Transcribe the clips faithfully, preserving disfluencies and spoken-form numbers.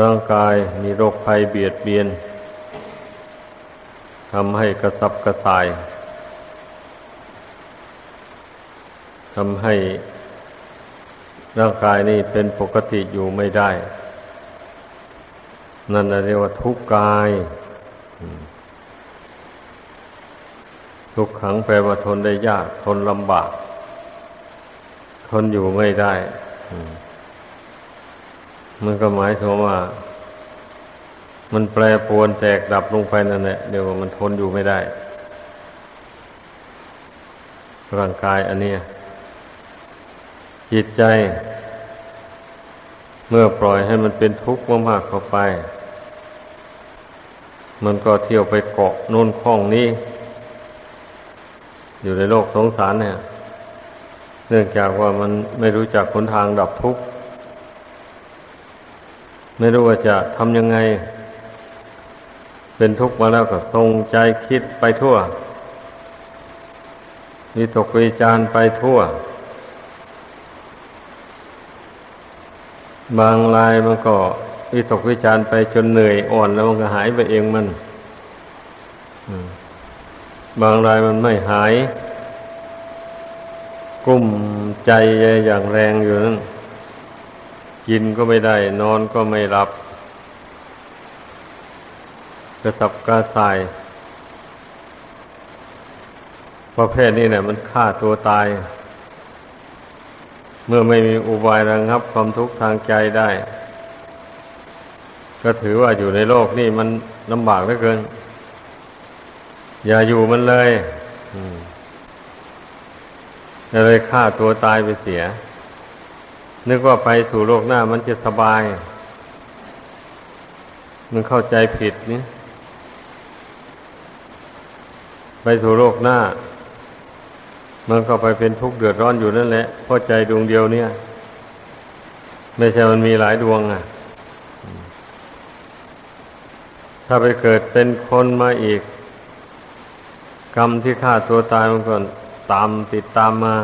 ร่างกายมีโรคภัยเบียดเบียนทำให้กระสับกระส่ายทำให้ร่างกายนี่เป็นปกติอยู่ไม่ได้นั่นเรียกว่าทุกข์กายทุกขังแปลว่าทนได้ยากทนลำบากทนอยู่ไม่ได้มันก็หมายถึงว่ามันแปรปรวนแตกดับลงไปนั่นแหละเดี๋ยวมันทนอยู่ไม่ได้ร่างกายอันนี้จิตใจเมื่อปล่อยให้มันเป็นทุกข์มากๆเข้าไปมันก็เที่ยวไปเกาะโน่นคล้องนี้อยู่ในโลกสงสารเนี่ยเนื่องจากว่ามันไม่รู้จักหนทางดับทุกข์ไม่รู้ว่าจะทำยังไงเป็นทุกข์มาแล้วก็ทรงใจคิดไปทั่ววิตกวิจารณ์ไปทั่วบางรายมันก็วิตกวิจารณ์ไปจนเหนื่อยอ่อนแล้วมันก็หายไปเองมันบางรายมันไม่หายกลุ้มใจอย่างแรงอยู่นั่นกินก็ไม่ได้นอนก็ไม่หลับกระสับกระส่ายประเภทนี้เนี่ยมันฆ่าตัวตายเมื่อไม่มีอุบายระงับความทุกข์ทางใจได้ก็ถือว่าอยู่ในโลกนี่มันลำบากเหลือเกินอย่าอยู่มันเลยอย่าเลยฆ่าตัวตายไปเสียนึกว่าไปสู่โลกหน้ามันจะสบายมันเข้าใจผิดนี่ไปสู่โลกหน้ามันก็ไปเป็นทุกข์เดือดร้อนอยู่นั่นแหละเพราะใจดวงเดียวเนี่ยไม่ใช่มันมีหลายดวงอ่ะถ้าไปเกิดเป็นคนมาอีกกรรมที่ฆ่าตัวตายมันก็ตามติดตามมา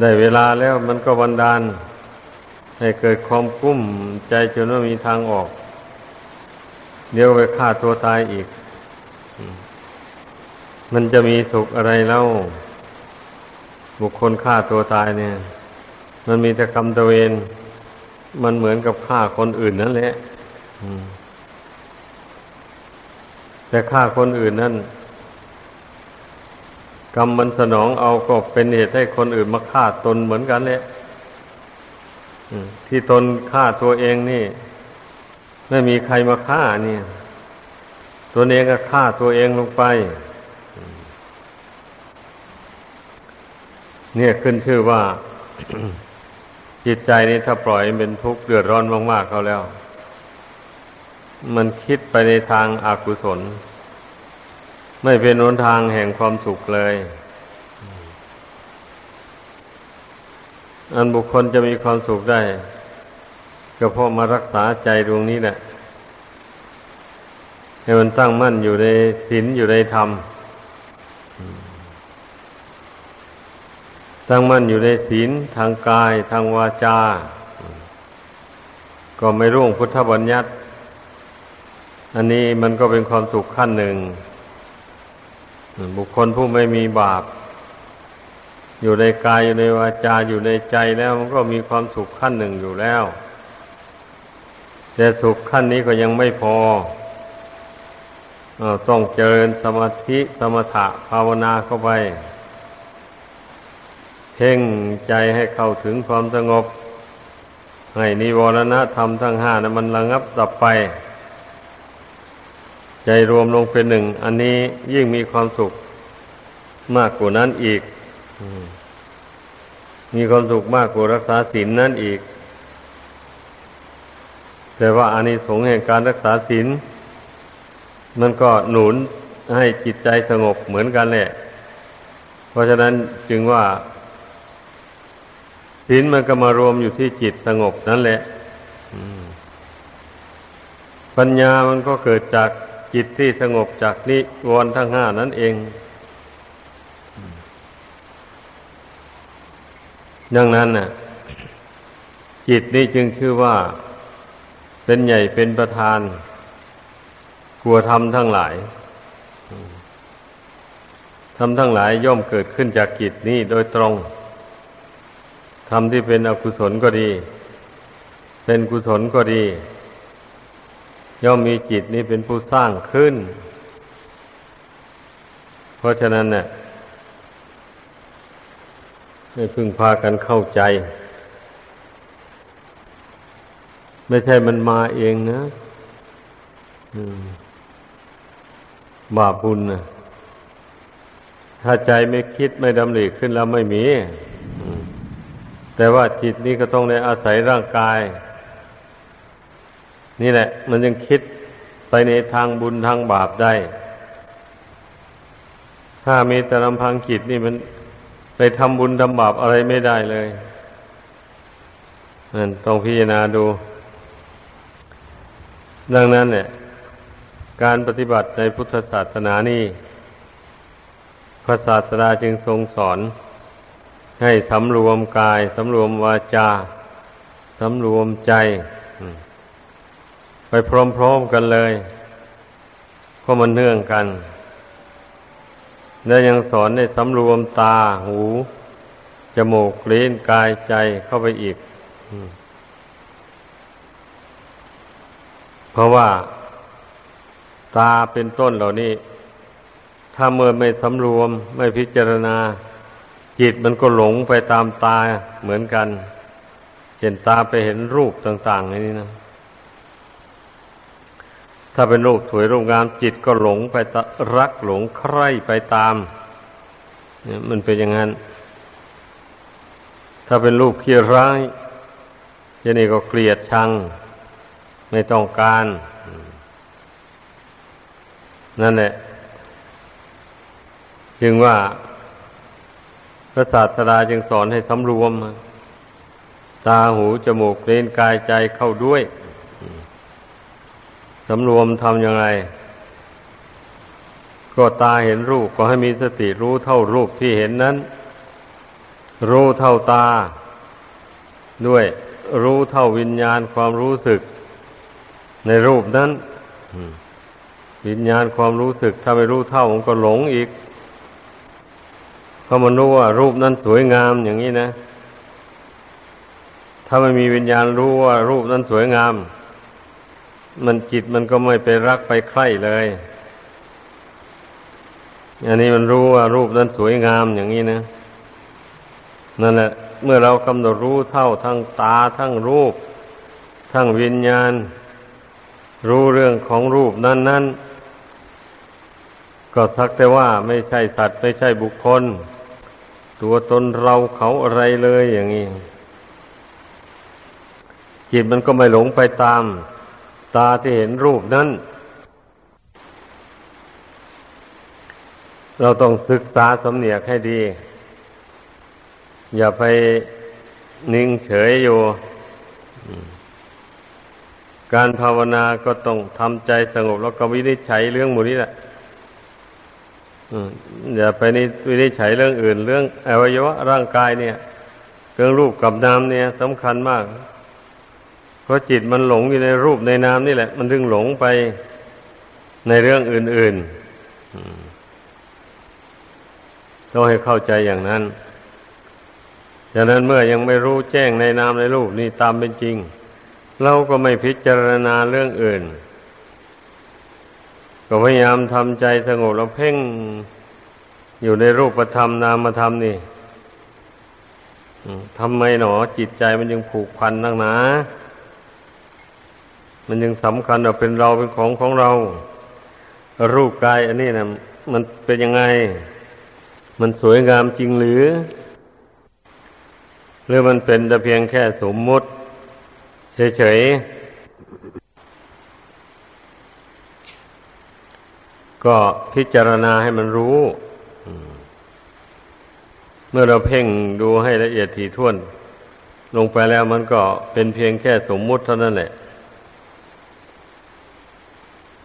ได้เวลาแล้วมันก็บันดาลให้เกิดความกุ้มใจจนไม่มีทางออกเดี๋ยวไปฆ่าตัวตายอีกมันจะมีสุขอะไรเล่าบุคคลฆ่าตัวตายเนี่ยมันมีแต่กรรมตะเวนมันเหมือนกับฆ่าคนอื่นนั่นแหละแต่ฆ่าคนอื่นนั่นกรรมมันสนองเอาก็เป็นเหตุให้คนอื่นมาฆ่าตนเหมือนกันแหละที่ตนฆ่าตัวเองนี่ไม่มีใครมาฆ่าเนี่ยตัวเองก็ฆ่าตัวเองลงไปเนี่ยขึ้นชื่อว่า จิตใจนี้ถ้าปล่อยเป็นทุกข์เดือดร้อนมากๆเขาแล้วมันคิดไปในทางอกุศลไม่เป็นหนทางแห่งความสุขเลยอันบุคคลจะมีความสุขได้ก็เพราะมารักษาใจดวงนี้แหละให้มันตั้งมั่นอยู่ในศีลอยู่ในธรรมตั้งมั่นอยู่ในศีลทางกายทางวาจาก็ไม่ร่วงพุทธบัญญัติอันนี้มันก็เป็นความสุขขั้นหนึ่งบุคคลผู้ไม่มีบาปอยู่ในกายอยู่ในวาจาอยู่ในใจแล้วมันก็มีความสุขขั้นหนึ่งอยู่แล้วแต่สุขขั้นนี้ก็ยังไม่พอต้องเจริญสมาธิสมถะภาวนาเข้าไปเพ่งใจให้เข้าถึงความสงบให้นิวรณธรรมทั้งห้านั้นมันระงับดับไปใจรวมลงเป็นหนึ่งอันนี้ยิ่งมีความสุขมากกว่านั้นอีกมีความสุขมากกว่ารักษาศีลนั้นอีกแต่ว่าอานิสงส์แห่งการรักษาศีลมันก็หนุนให้จิตใจสงบเหมือนกันแหละเพราะฉะนั้นจึงว่าศีลมันก็มารวมอยู่ที่จิตสงบนั่นแหละปัญญามันก็เกิดจากจิตที่สงบจากนิวรณ์ทั้งห้านั่นเองดังนั้นน่ะจิตนี่จึงชื่อว่า เป็นใหญ่เป็นประธานกลัวธรรมทั้งหลายธรรมทั้งหลายย่อมเกิดขึ้นจากกิจนี้โดยตรงธรรมที่เป็นอกุศลก็ดีเป็นกุศลก็ดีย่อมมีจิตนี้เป็นผู้สร้างขึ้นเพราะฉะนั้นเนี่ยไม่พึงพากันเข้าใจไม่ใช่มันมาเองนะบาปบุญนะถ้าใจไม่คิดไม่ดำริขึ้นแล้วไม่มีแต่ว่าจิตนี้ก็ต้องได้อาศัยร่างกายนี่แหละมันยังคิดไปในทางบุญทางบาปได้ถ้ามีแต่ลำพังจิตนี่มันไปทำบุญทำบาปอะไรไม่ได้เลยนั่นต้องพิจารณาดูดังนั้นเนี่ยการปฏิบัติในพุทธศาสนานี่พระศาสดาจึงทรงสอนให้สำรวมกายสำรวมวาจาสำรวมใจไปพร้อมๆกันเลยเพราะมันเนื่องกันและยังสอนให้สำรวมตาหูจมูกลิ้นกายใจเข้าไปอีกเพราะว่าตาเป็นต้นเหล่านี้ถ้าเมื่อไม่สำรวมไม่พิจารณาจิตมันก็หลงไปตามตาเหมือนกันเห็นตาไปเห็นรูปต่างๆอย่างนี้นะถ้าเป็นรูปสวยรูปงามจิตก็หลงไปรักหลงใคร่ไปตามเนี่ยมันเป็นอย่างนั้นถ้าเป็นรูปขี้ร้ายเจนี่ก็เกลียดชังไม่ต้องการนั่นแหละจึงว่าพระศาสดาจึงสอนให้สำรวมตาหูจมูกลิ้นกายใจเข้าด้วยสำรวมทำอย่างไรก็ตาเห็นรูปก็ให้มีสติรู้เท่ารูปที่เห็นนั้นรู้เท่าตาด้วยรู้เท่าวิญญาณความรู้สึกในรูปนั้นวิญญาณความรู้สึกถ้าไม่รู้เท่ามันก็หลงอีกเขามารู้ว่ารูปนั้นสวยงามอย่างนี้นะถ้าไม่มีวิญญาณรู้ว่ารูปนั้นสวยงามมันจิตมันก็ไม่ไปรักไปใคร่เลยอันนี้มันรู้ว่ารูปนั้นสวยงามอย่างนี้นะนั่นแหละเมื่อเรากำหนดรู้เท่าทั้งตาทั้งรูปทั้งวิญญาณรู้เรื่องของรูปนั้นนั้นก็สักแต่ว่าไม่ใช่สัตว์ไม่ใช่บุคคลตัวตนเราเขาอะไรเลยอย่างนี้จิตมันก็ไม่หลงไปตามตาที่เห็นรูปนั้นเราต้องศึกษาสำเนียกให้ดีอย่าไปนิ่งเฉยอยู่การภาวนาก็ต้องทำใจสงบแล้วก็วินิจฉัยเรื่องหมู่นี้แหละอย่าไปนี่วินิจฉัยเรื่องอื่นเรื่องอวัยวะร่างกายเนี่ยเรื่องรูปกับนามเนี่ยสำคัญมากเพราะจิตมันหลงอยู่ในรูปในนามนี่แหละมันถึงหลงไปในเรื่องอื่นๆต้องให้เข้าใจอย่างนั้นดังนั้นเมื่อยังไม่รู้แจ้งในนามในรูปนี่ตามเป็นจริงเราก็ไม่พิจารณาเรื่องอื่นก็พยายามทำใจสงบแล้วเพ่งอยู่ในรูปธรรมนามธรรมนี่ทำไมหนอจิตใจมันยังผูกพันนักหนามันยังสำคัญว่าเป็นเราเป็นของของเรารูปกายอันนี้นะมันเป็นยังไงมันสวยงามจริงหรือหรือมันเป็นแต่เพียงแค่สมมุติเฉยๆก็พิจารณาให้มันรู้เมื่อเราเพ่งดูให้ละเอียดถี่ถ้วนลงไปแล้วมันก็เป็นเพียงแค่สมมุติเท่านั้นแหละ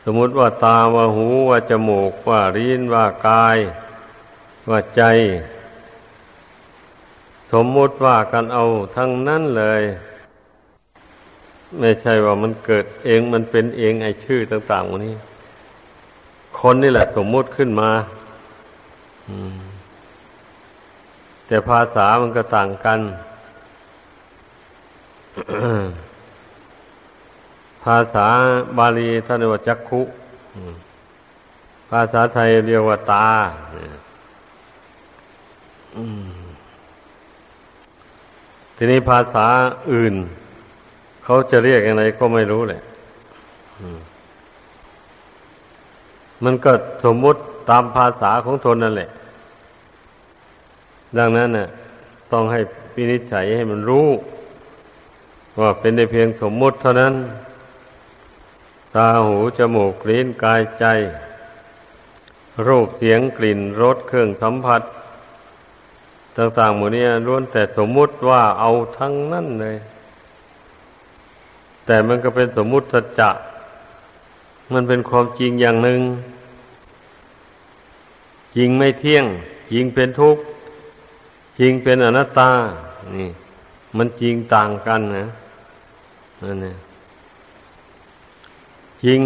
สมมุติว่าตาว่าหูว่าจมูกว่าลิ้นว่ากายว่าใจสมมุติว่ากันเอาทั้งนั้นเลย ไม่ใช่ว่ามันเกิดเองมันเป็นเองไอ้ชื่อต่างๆวันนี้คนนี่แหละสมมติขึ้นมาแต่ภาษามันก็ต่างกัน ภาษาบาลีท่านเรียกว่าจักขุภาษาไทยเรียกว่าตาทีนี้ภาษาอื่นเขาจะเรียกอะไรก็ไม่รู้แหละมันก็สมมุติตามภาษาของตนนั่นแหละดังนั้นน่ะต้องให้วินิจฉัยให้มันรู้ว่าเป็นได้เพียงสมมุติเท่านั้นตาหูจมูกลิ้นกายใจรูปเสียงกลิ่นรสเครื่องสัมผัสต่างๆหมดนี้ล้วนแต่สมมุติว่าเอาทั้งนั้นเลยแต่มันก็เป็นสมมุติสัจจะมันเป็นความจริงอย่างหนึ่งจริงไม่เที่ยงจริงเป็นทุกข์จริงเป็นอนัตตานี่มันจริงต่างกันนะนั่นแหละจริง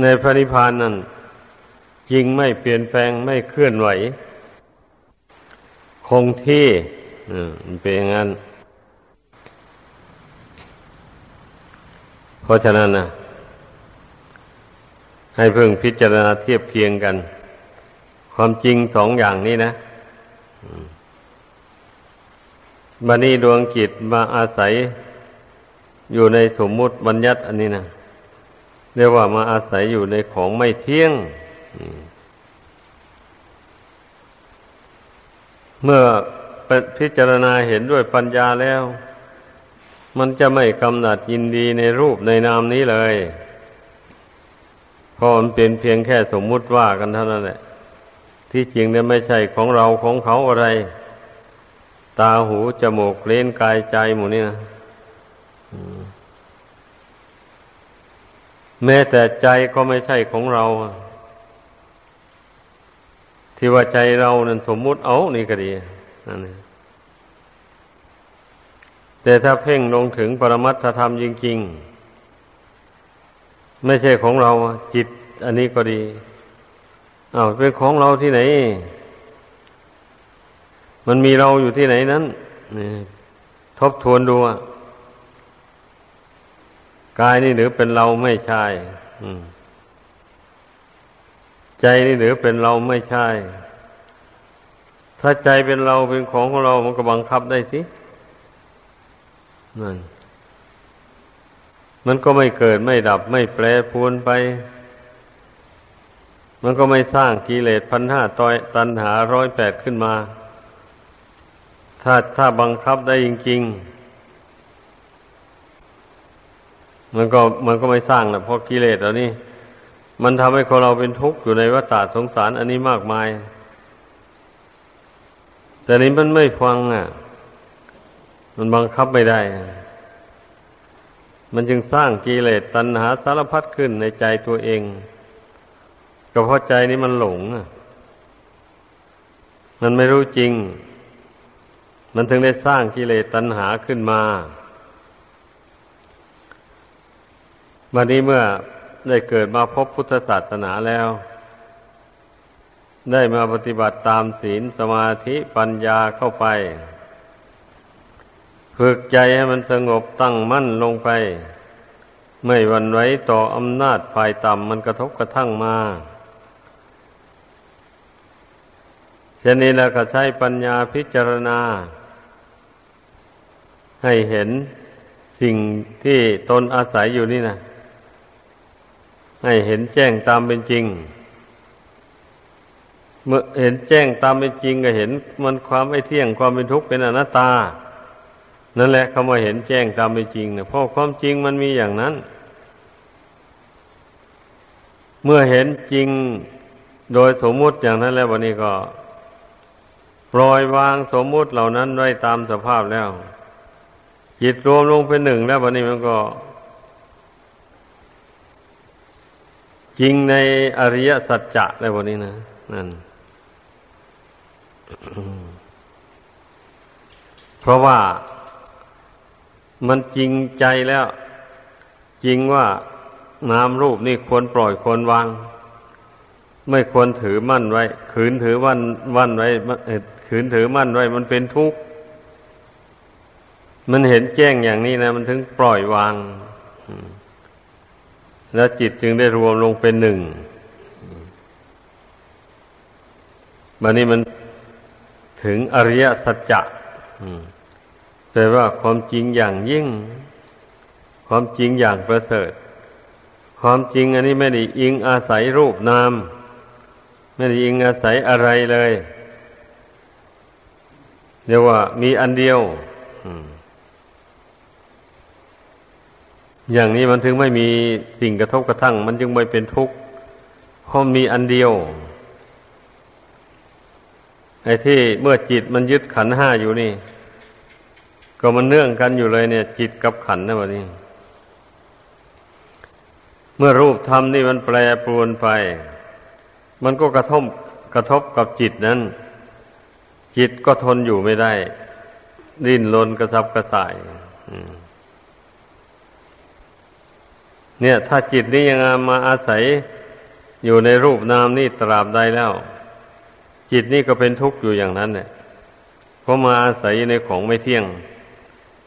ในพระนิพพานนั่นจริงไม่เปลี่ยนแปลงไม่เคลื่อนไหวคงที่มันเป็นอย่างนั้นเพราะฉะนั้นนะให้เพิ่งพิจารณาเทียบเคียงกันความจริงสองอย่างนี้นะบัดนี้ดวงจิตมาอาศัยอยู่ในสมมุติบัญญัติอันนี้นะเรียกว่ามาอาศัยอยู่ในของไม่เที่ยงเมื่อพิจารณาเห็นด้วยปัญญาแล้วมันจะไม่กำหนัดยินดีในรูปในนามนี้เลยเพราะมันเป็นเพียงแค่สมมุติว่ากันเท่านั้นแหละที่จริงเนี่ยไม่ใช่ของเราของเขาอะไรตาหูจมูกลิ้นกายใจหมู่นี้นะแม้แต่ใจก็ไม่ใช่ของเราที่ว่าใจเรานั่นสมมุติเอานี่ก็ดีนั่นแต่ถ้าเพ่งลงถึงปรมัตถธรรมจริงๆไม่ใช่ของเราจิตอันนี้ก็ดีอ้าวเป็นของเราที่ไหนมันมีเราอยู่ที่ไหนนั้นทบทวนดูกายนี่หรือเป็นเราไม่ใช่ใจนี่หรือเป็นเราไม่ใช่ถ้าใจเป็นเราเป็นของของเรามันก็บังคับได้สินั่นมันก็ไม่เกิดไม่ดับไม่แปรปรวนไปมันก็ไม่สร้างกิเลสพันห้าตอยตัณหาร้อยแปดขึ้นมาถ้าถ้าบังคับได้จริงๆมันก็มันก็ไม่สร้างนะเพราะกิเลสเหล่านี้มันทำให้คนเราเป็นทุกข์อยู่ในวัฏฏะสงสารอันนี้มากมายแต่นี้มันไม่ฟังอ่ะมันบังคับไม่ได้มันจึงสร้างกิเลสตัณหาสารพัดขึ้นในใจตัวเองก็เพราะใจนี้มันหลงอ่ะมันไม่รู้จริงมันถึงได้สร้างกิเลสตัณหาขึ้นมาวันนี้เมื่อได้เกิดมาพบพุทธศาสนาแล้วได้มาปฏิบัติตามศีลสมาธิปัญญาเข้าไปฝึกใจให้มันสงบตั้งมั่นลงไปไม่หวั่นไหวต่ออำนาจฝ่ายต่ำมันกระทบกระทั่งมาเช่นนี้แล้วก็ใช้ปัญญาพิจารณาให้เห็นสิ่งที่ตนอาศัยอยู่นี่นะให้เห็นแจ้งตามเป็นจริงเมื่อเห็นแจ้งตามเป็นจริงก็เห็นมันความไม่เที่ยงความเป็นทุกข์เป็นอนัตตานั่นแหละคำว่าเห็นแจ้งตามเป็นจริงนะเพราะความจริงมันมีอย่างนั้นเมื่อเห็นจริงโดยสมมุติอย่างนั้นแล้ววันนี้ก็ปล่อยวางสมมุติเหล่านั้นไว้ตามสภาพแล้วจิตรวมลงเป็นหนึ่งแล้ววันนี้มันก็จริงในอริยสัจจะแล้ววันนี้นะนั่น เพราะว่ามันจริงใจแล้ว จริงว่านามรูปนี่ควรปล่อยควรวางไม่ควรถือมั่นไว้ขืนถือมั่นมั่นไว้ขืนถือมั่นไว้มันเป็นทุกข์มันเห็นแจ้งอย่างนี้นะมันถึงปล่อยวางแล้วจิตจึงได้รวมลงเป็นหนึ่งบัดนี้มันถึงอริยสัจจะแปลว่าความจริงอย่างยิ่งความจริงอย่างประเสริฐความจริงอันนี้ไม่ได้อิงอาศัยรูปนามไม่ได้อิงอาศัยอะไรเลยเรียกว่ามีอันเดียวอย่างนี้มันถึงไม่มีสิ่งกระทบกระทั่งมันจึงไม่เป็นทุกข์เพราะมีอันเดียวไอ้ที่เมื่อจิตมันยึดขันธ์ห้าอยู่นี่ก็มันเนื่องกันอยู่เลยเนี่ยจิตกับขันธ์นะบัดนี้เมื่อรูปธรรมนี่มันแปรปรวนไปมันก็กระทบกระทบกับจิตนั้นจิตก็ทนอยู่ไม่ได้ดิ้นรนกระสับกระส่ายเนี่ยถ้าจิตนี้ยังมาอาศัยอยู่ในรูปนามนี่ตราบใดแล้วจิตนี่ก็เป็นทุกข์อยู่อย่างนั้นเนี่ยเพราะมาอาศัยในของไม่เที่ยง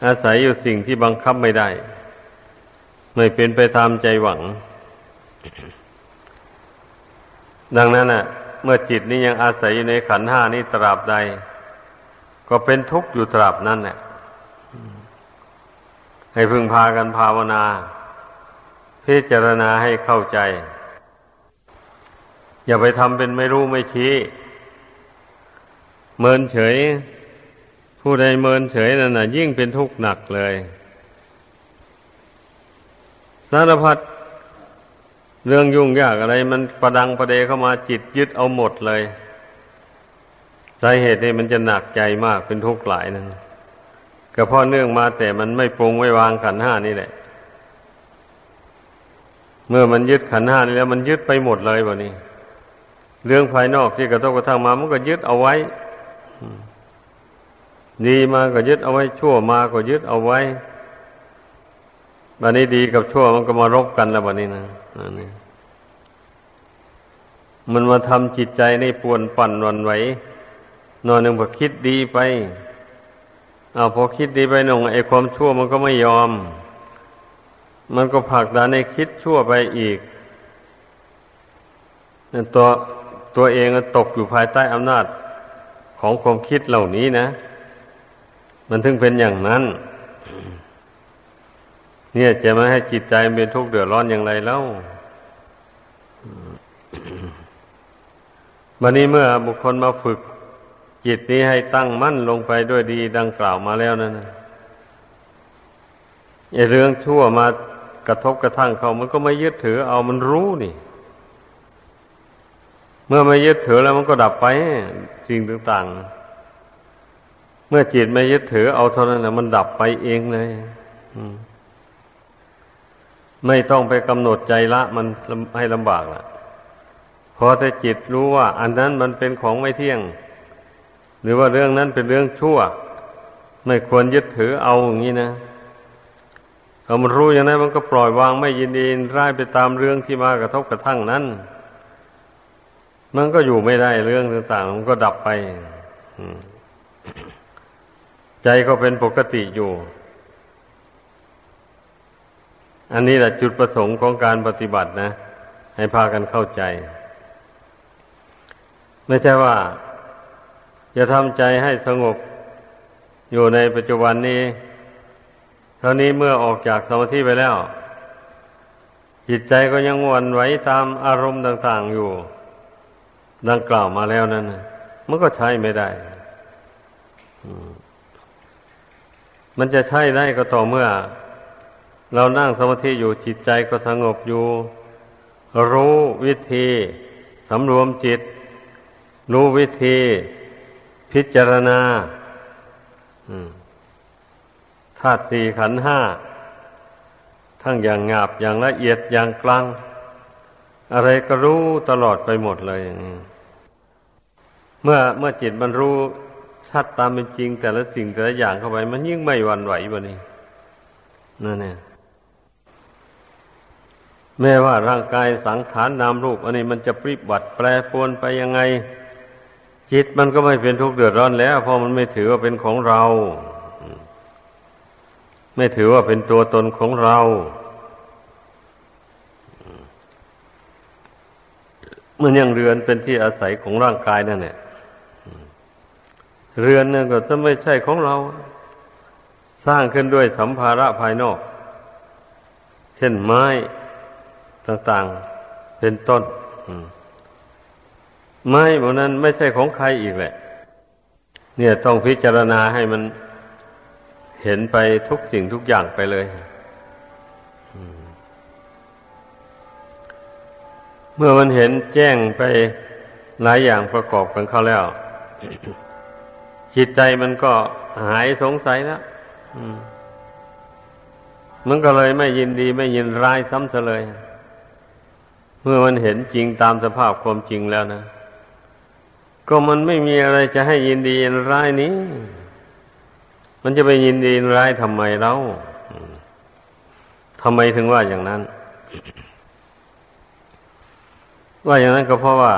อาศัยอยู่สิ่งที่บังคับไม่ได้ไม่เป็นไปตามใจหวัง ดังนั้นน่ะเมื่อจิตนี้ยังอาศัยอยู่ในขันธ์ห้านี้ตราบใดก็เป็นทุกข์อยู่ตราบนั้นแหละให้พึงพากันภาวนาพิจารณาให้เข้าใจอย่าไปทำเป็นไม่รู้ไม่ชี้เมินเฉยผู้ใดเมินเฉยนั่นน่ะยิ่งเป็นทุกข์หนักเลยสารพัดเรื่องยุ่งยากอะไรมันประดังประเดเข้ามาจิตยึดเอาหมดเลยสาเหตุนี่มันจะหนักใจมากเป็นทุกข์หลายนั่นก็เพราะเนื่องมาแต่มันไม่ปรุงไม่วางขันธ์ห้านี่แหละเมื่อมันยึดขันธ์ห้านี่แล้วมันยึดไปหมดเลยบ่นี่เรื่องภายนอกที่กระทบกระทั่งมามันก็ยึดเอาไว้ดีมาก็ยึดเอาไว้ชั่วมาก็ยึดเอาไว้บัดนี้ดีกับชั่วมันก็มารบกันแล้วบัดนี้นะอันนี้มันมาทำจิตใจนี่ป่วนปั่นหวั่นไหวนอนนึงพอคิดดีไปเอาพอคิดดีไปหน่องไอ้ความชั่วมันก็ไม่ยอมมันก็ผลักดันให้คิดชั่วไปอีกตัวตัวเองก็ตกอยู่ภายใต้อำนาจของความคิดเหล่านี้นะมันถึงเป็นอย่างนั้นเนี่ยจะมาให้จิตใจเป็นทุกข์เดือดร้อนอย่างไรแล้ววันนี้เมื่อบุคคลมาฝึกจิตนี้ให้ตั้งมั่นลงไปด้วยดีดังกล่าวมาแล้วนั่นไอ้เรื่องชั่วมากระทบกระทั่งเขามันก็ไม่ยึดถือเอามันรู้นี่เมื่อไม่ยึดถือแล้วมันก็ดับไปสิ่งต่างๆเมื่อจิตไม่ยึดถือเอาเท่านั้นแหละมันดับไปเองเลยไม่ต้องไปกำหนดใจละมันให้ลำบากล่ะพอแต่จิตรู้ว่าอันนั้นมันเป็นของไม่เที่ยงหรือว่าเรื่องนั้นเป็นเรื่องชั่วไม่ควรยึดถือเอาอย่างนี้นะเอามันรู้อย่างนั้นมันก็ปล่อยวางไม่ยินดีร่ายไปตามเรื่องที่มากระทบกระทั่งนั้นมันก็อยู่ไม่ได้เรื่องต่างๆมันก็ดับไปใจก็เป็นปกติอยู่อันนี้แหละจุดประสงค์ของการปฏิบัตินะให้พากันเข้าใจไม่ใช่ว่าจะทำใจให้สงบอยู่ในปัจจุบันนี้เท่านี้เมื่อออกจากสมาธิไปแล้วจิตใจก็ยังหวั่นไหวตามอารมณ์ต่างๆอยู่ดังกล่าวมาแล้วนั้นมันก็ใช้ไม่ได้มันจะใช้ได้ก็ต่อเมื่อเรานั่งสมาธิอยู่จิตใจก็สงบอยู่รู้วิธีสำรวมจิตรู้วิธีพิจารณาธาตุสี่ขันธ์ห้าทั้งอย่างหยาบอย่างละเอียดอย่างกลางอะไรก็รู้ตลอดไปหมดเลยอย่างนี้เมื่อเมื่อจิตมันรู้ชัดตามเป็นจริงแต่ละสิ่งแต่ละอย่างเข้าไปมันยิ่งไม่หวั่นไหวบ่นี่นั่นเนี่ย แม้ว่าร่างกายสังขารนามรูปอันนี้มันจะปริบัติแปรปรวนไปยังไงจิตมันก็ไม่เป็นทุกข์เดือดร้อนแล้วเพราะมันไม่ถือว่าเป็นของเราไม่ถือว่าเป็นตัวตนของเรามันยังเรือนเป็นที่อาศัยของร่างกายนั่นแหละเรือนนั่นก็จะไม่ใช่ของเราสร้างขึ้นด้วยสัมภาระภายนอกเช่นไม้ต่างๆเป็นต้นไม้พวกนั้นไม่ใช่ของใครอีกแหละเนี่ยต้องพิจารณาให้มันเห็นไปทุกสิ่งทุกอย่างไปเลยเมื่อมันเห็นแจ้งไปหลายอย่างประกอบกันเข้าแล้ว จิตใจมันก็หายสงสัยแล้วมันก็เลยไม่ยินดีไม่ยินร้ายซ้ำซะเลยเมื่อมันเห็นจริงตามสภาพความจริงแล้วนะก็มันไม่มีอะไรจะให้ยินดียินร้ายนี้มันจะไปยินดียินร้ายทำไมเล่าทำไมถึงว่าอย่างนั้นว่าอย่างนั้นก็เพราะว่า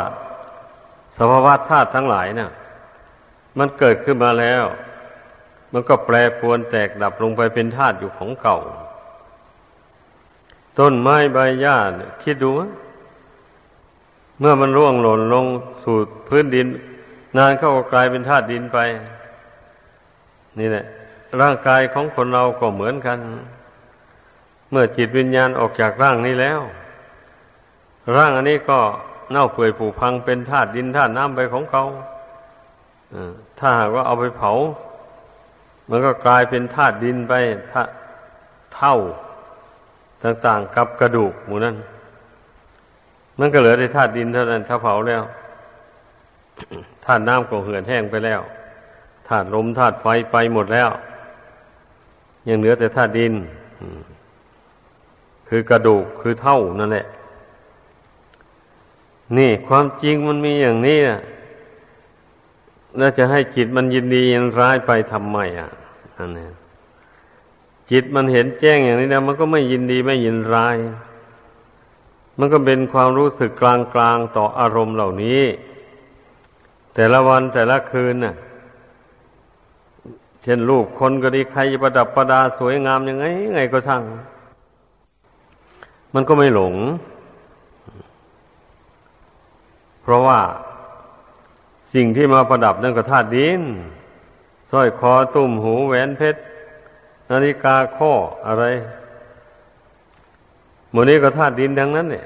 สภาวะธาตุทั้งหลายเนี่ยมันเกิดขึ้นมาแล้วมันก็แปรปรวนแตกดับลงไปเป็นธาตุอยู่ของเก่าต้นไม้ใบหญ้าคิดดูเมื่อมันร่วงหล่นลงสู่พื้นดินนานเข้าก็กลายเป็นธาตุดินไปนี่แหละร่างกายของคนเราก็เหมือนกันเมื่อจิตวิญญาณออกจากร่างนี้แล้วร่างอันนี้ก็เน่าเปื่อยผุพังเป็นธาตุดินธาตุน้ำไปของเขาถ้าหากว่าเอาไปเผามันก็กลายเป็นธาตุดินไปเท่าต่างๆกับกระดูกหมู่นั้นมันก็เหลือแต่ธาตุดินเท่านั้นถ้าเผาแล้วธาตุน้ำก็เหือดแห้งไปแล้วธาตุลมธาตุไฟไปหมดแล้วยังเหลือแต่ธาตุดินคือกระดูกคือเท่านั่นแหละนี่ความจริงมันมีอย่างนี้นะแล้วจะให้จิตมันยินดียินร้ายไปทำไมอ่ะนั่นเองจิตมันเห็นแจ้งอย่างนี้นะมันก็ไม่ยินดีไม่ยินร้ายมันก็เป็นความรู้สึกกลางๆต่ออารมณ์เหล่านี้แต่ละวันแต่ละคืนน่ะเช่นรูปคนก็ดีใครประดับประดาสวยงามยังไงไงก็ช่างมันก็ไม่หลงเพราะว่าสิ่งที่มาประดับนั่นก็ธาตุดินสร้อยคอตุ่มหูแหวนเพชรนาฬิกาข้ออะไรหมดนี้ก็ธาตุดินทั้งนั้นเนี่ย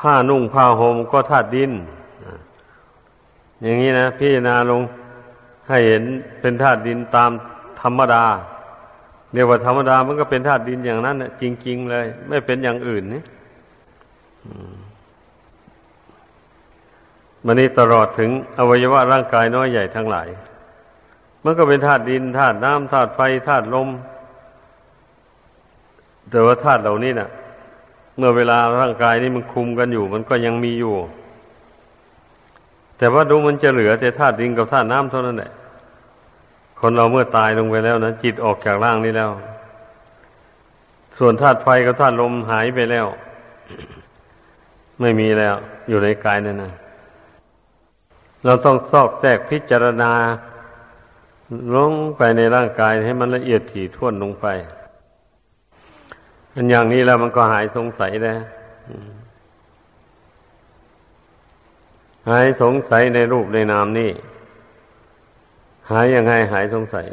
ผ้านุ่งผ้าห่มก็ธาตุดินอย่างนี้นะพิจารณาลงให้เห็นเป็นธาตุดินตามธรรมดาเรียกว่าธรรมดามันก็เป็นธาตุดินอย่างนั้นน่ะจริงๆเลยไม่เป็นอย่างอื่นนี่มันนี้ตลอดถึงอวัยวะร่างกายน้อยใหญ่ทั้งหลายมันก็เป็นธาตุดินธาตุน้ำธาตุไฟธาตุลมแต่ว่าธาตุเหล่านี้น่ะเมื่อเวลาร่างกายนี้มันคุมกันอยู่มันก็ยังมีอยู่แต่ว่าดูมันจะเหลือแต่ธาตุดินกับธาตุน้ำเท่านั้นแหละคนเราเมื่อตายลงไปแล้วนะจิตออกจากร่างนี้แล้วส่วนธาตุไฟกับธาตุลมหายไปแล้วไม่มีแล้วอยู่ในกายนั่นนะเราต้องซอกแซกพิจารณาลงไปในร่างกายให้มันละเอียดถี่ถ้วนลงไปอันอย่างนี้แล้วมันก็หายสงสัยแล้วหายสงสัยในรูปในนามนี่หายยังไงหายสงสัย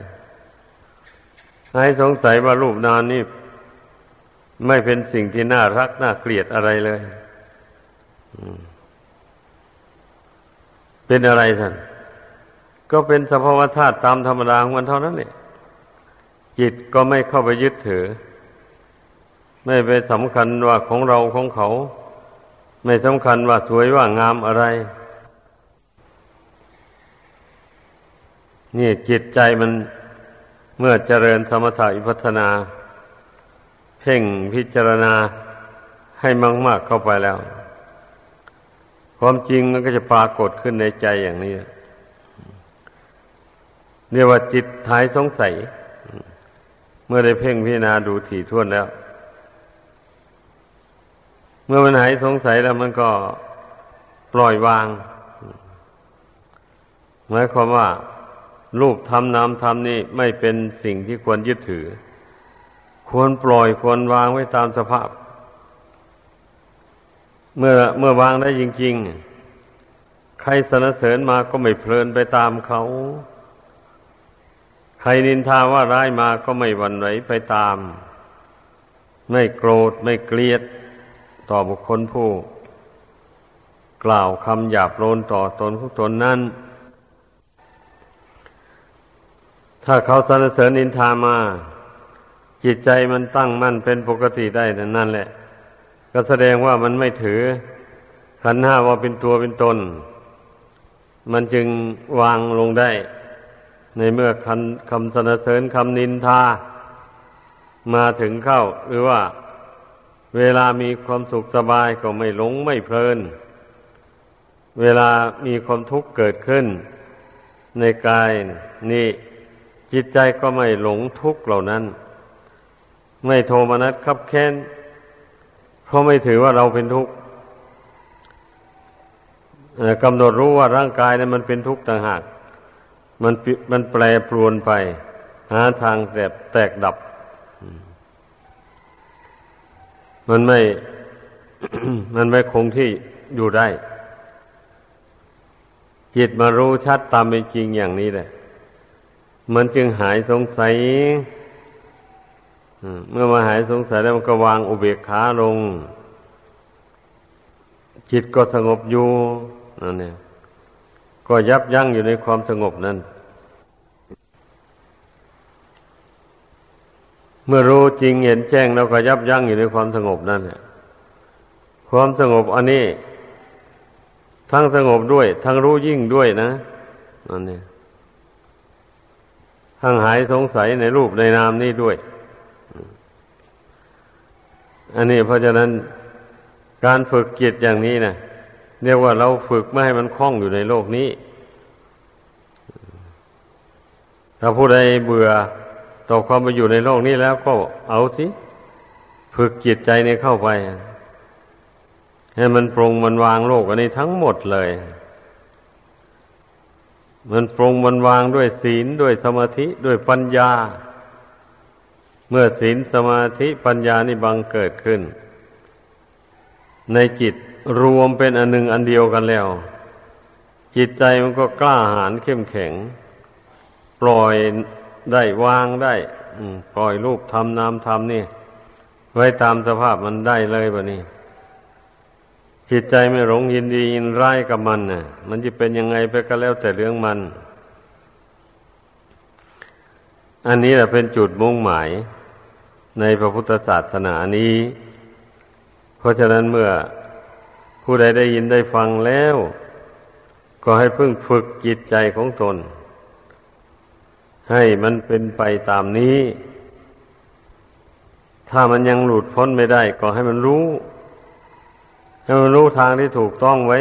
หายสงสัยว่ารูปนามนี่ไม่เป็นสิ่งที่น่ารักน่าเกลียดอะไรเลยเป็นอะไรท่านก็เป็นสภาวะธาตุตามธรรมดาของมันเท่านั้นแหละจิตก็ไม่เข้าไปยึดถือไม่ไปสำคัญว่าของเราของเขาไม่สำคัญว่าสวยว่างามอะไรนี่จิตใจมันเมื่อเจริญสมถะวิปัสสนาเพ่งพิจารณาให้มากๆเข้าไปแล้วความจริงมันก็จะปรากฏขึ้นในใจอย่างนี้เรียกว่าจิตหายสงสัย มื่อได้เพ่งพิจารณาดูถี่ถ้วนแล้วเมื่อมันหายสงสัยแล้วมันก็ปล่อยวางหมายความว่ารูปธรรมนามธรรมนี่ไม่เป็นสิ่งที่ควรยึดถือควรปล่อยควรวางไว้ตามสภาพเมื่อเมื่อวางได้จริงๆใครสรรเสริญมาก็ไม่เพลินไปตามเขาใครนินทาว่าร้ายมาก็ไม่หวั่นไหวไปตามไม่โกรธไม่เกลียดต่อบุคคลผู้กล่าวคำหยาบโลนต่อตนของตนนั้นถ้าเขาสรรเสริญนินทามาจิตใจมันตั้งมั่นเป็นปกติได้นั่นแหละก็แสดงว่ามันไม่ถือขันธ์ห้าว่าเป็นตัวเป็นตนมันจึงวางลงได้ในเมื่อคำสรรเสริญคำนินทามาถึงเข้าหรือว่าเวลามีความสุขสบายก็ไม่หลงไม่เพลินเวลามีความทุกข์เกิดขึ้นในกายนี่จิตใจก็ไม่หลงทุกข์เหล่านั้นไม่โทมนัสคับแค้นเพราะไม่ถือว่าเราเป็นทุกข์กำหนดรู้ว่าร่างกายนั้นมันเป็นทุกข์ต่างหากมันมันแปรปรวนไปหาทางแตกแตกดับมันไม่ มันไม่คงที่อยู่ได้จิตมารู้ชัดตามเป็นจริงอย่างนี้แหละมันจึงหายสงสัยเมื่อมาหายสงสัยแล้วมันก็วางอุเบกขาลงจิตก็สงบอยู่นั่นเนี่ยก็ยับยั้งอยู่ในความสงบนั้นเมื่อรู้จริงเห็นแจ้งแล้วก็ยับยั้งอยู่ในความสงบนั้นเนี่ยความสงบอันนี้ทั้งสงบด้วยทั้งรู้ยิ่งด้วยนะนั่นเนี่ยทั้งหายสงสัยในรูปในนามนี้ด้วยอันนี้เพราะฉะนั้นการฝึกจิตอย่างนี้นะเรียกว่าเราฝึกไม่ให้มันคล่องอยู่ในโลกนี้ถ้าผู้ใดเบื่อต่อความไปอยู่ในโลกนี้แล้วก็เอาสิฝึกจิตใจนี้เข้าไปให้มันปรงมันวางโลกอันนี้ทั้งหมดเลยมันปรงมันวางด้วยศีลด้วยสมาธิด้วยปัญญาเมื่อศีลสมาธิปัญญานี่บังเกิดขึ้นในจิตรวมเป็นอันหนึ่งอันเดียวกันแล้วจิตใจมันก็กล้าหาญเข้มแข็งปล่อยได้วางได้ปล่อยรูปธรรมนามธรรมนี่ไว้ตามสภาพมันได้เลยบัดนี้จิตใจไม่หลงยินดียินร้ายกับมันน่ะมันจะเป็นยังไงไปก็แล้วแต่เรื่องมันอันนี้แหละเป็นจุดมุ่งหมายในพระพุทธศาสนานี้เพราะฉะนั้นเมื่อผู้ใดได้ยินได้ฟังแล้วก็ให้พึ่งฝึกจิตใจของตนให้มันเป็นไปตามนี้ถ้ามันยังหลุดพ้นไม่ได้ก็ให้มันรู้ให้มันรู้ทางที่ถูกต้องไว้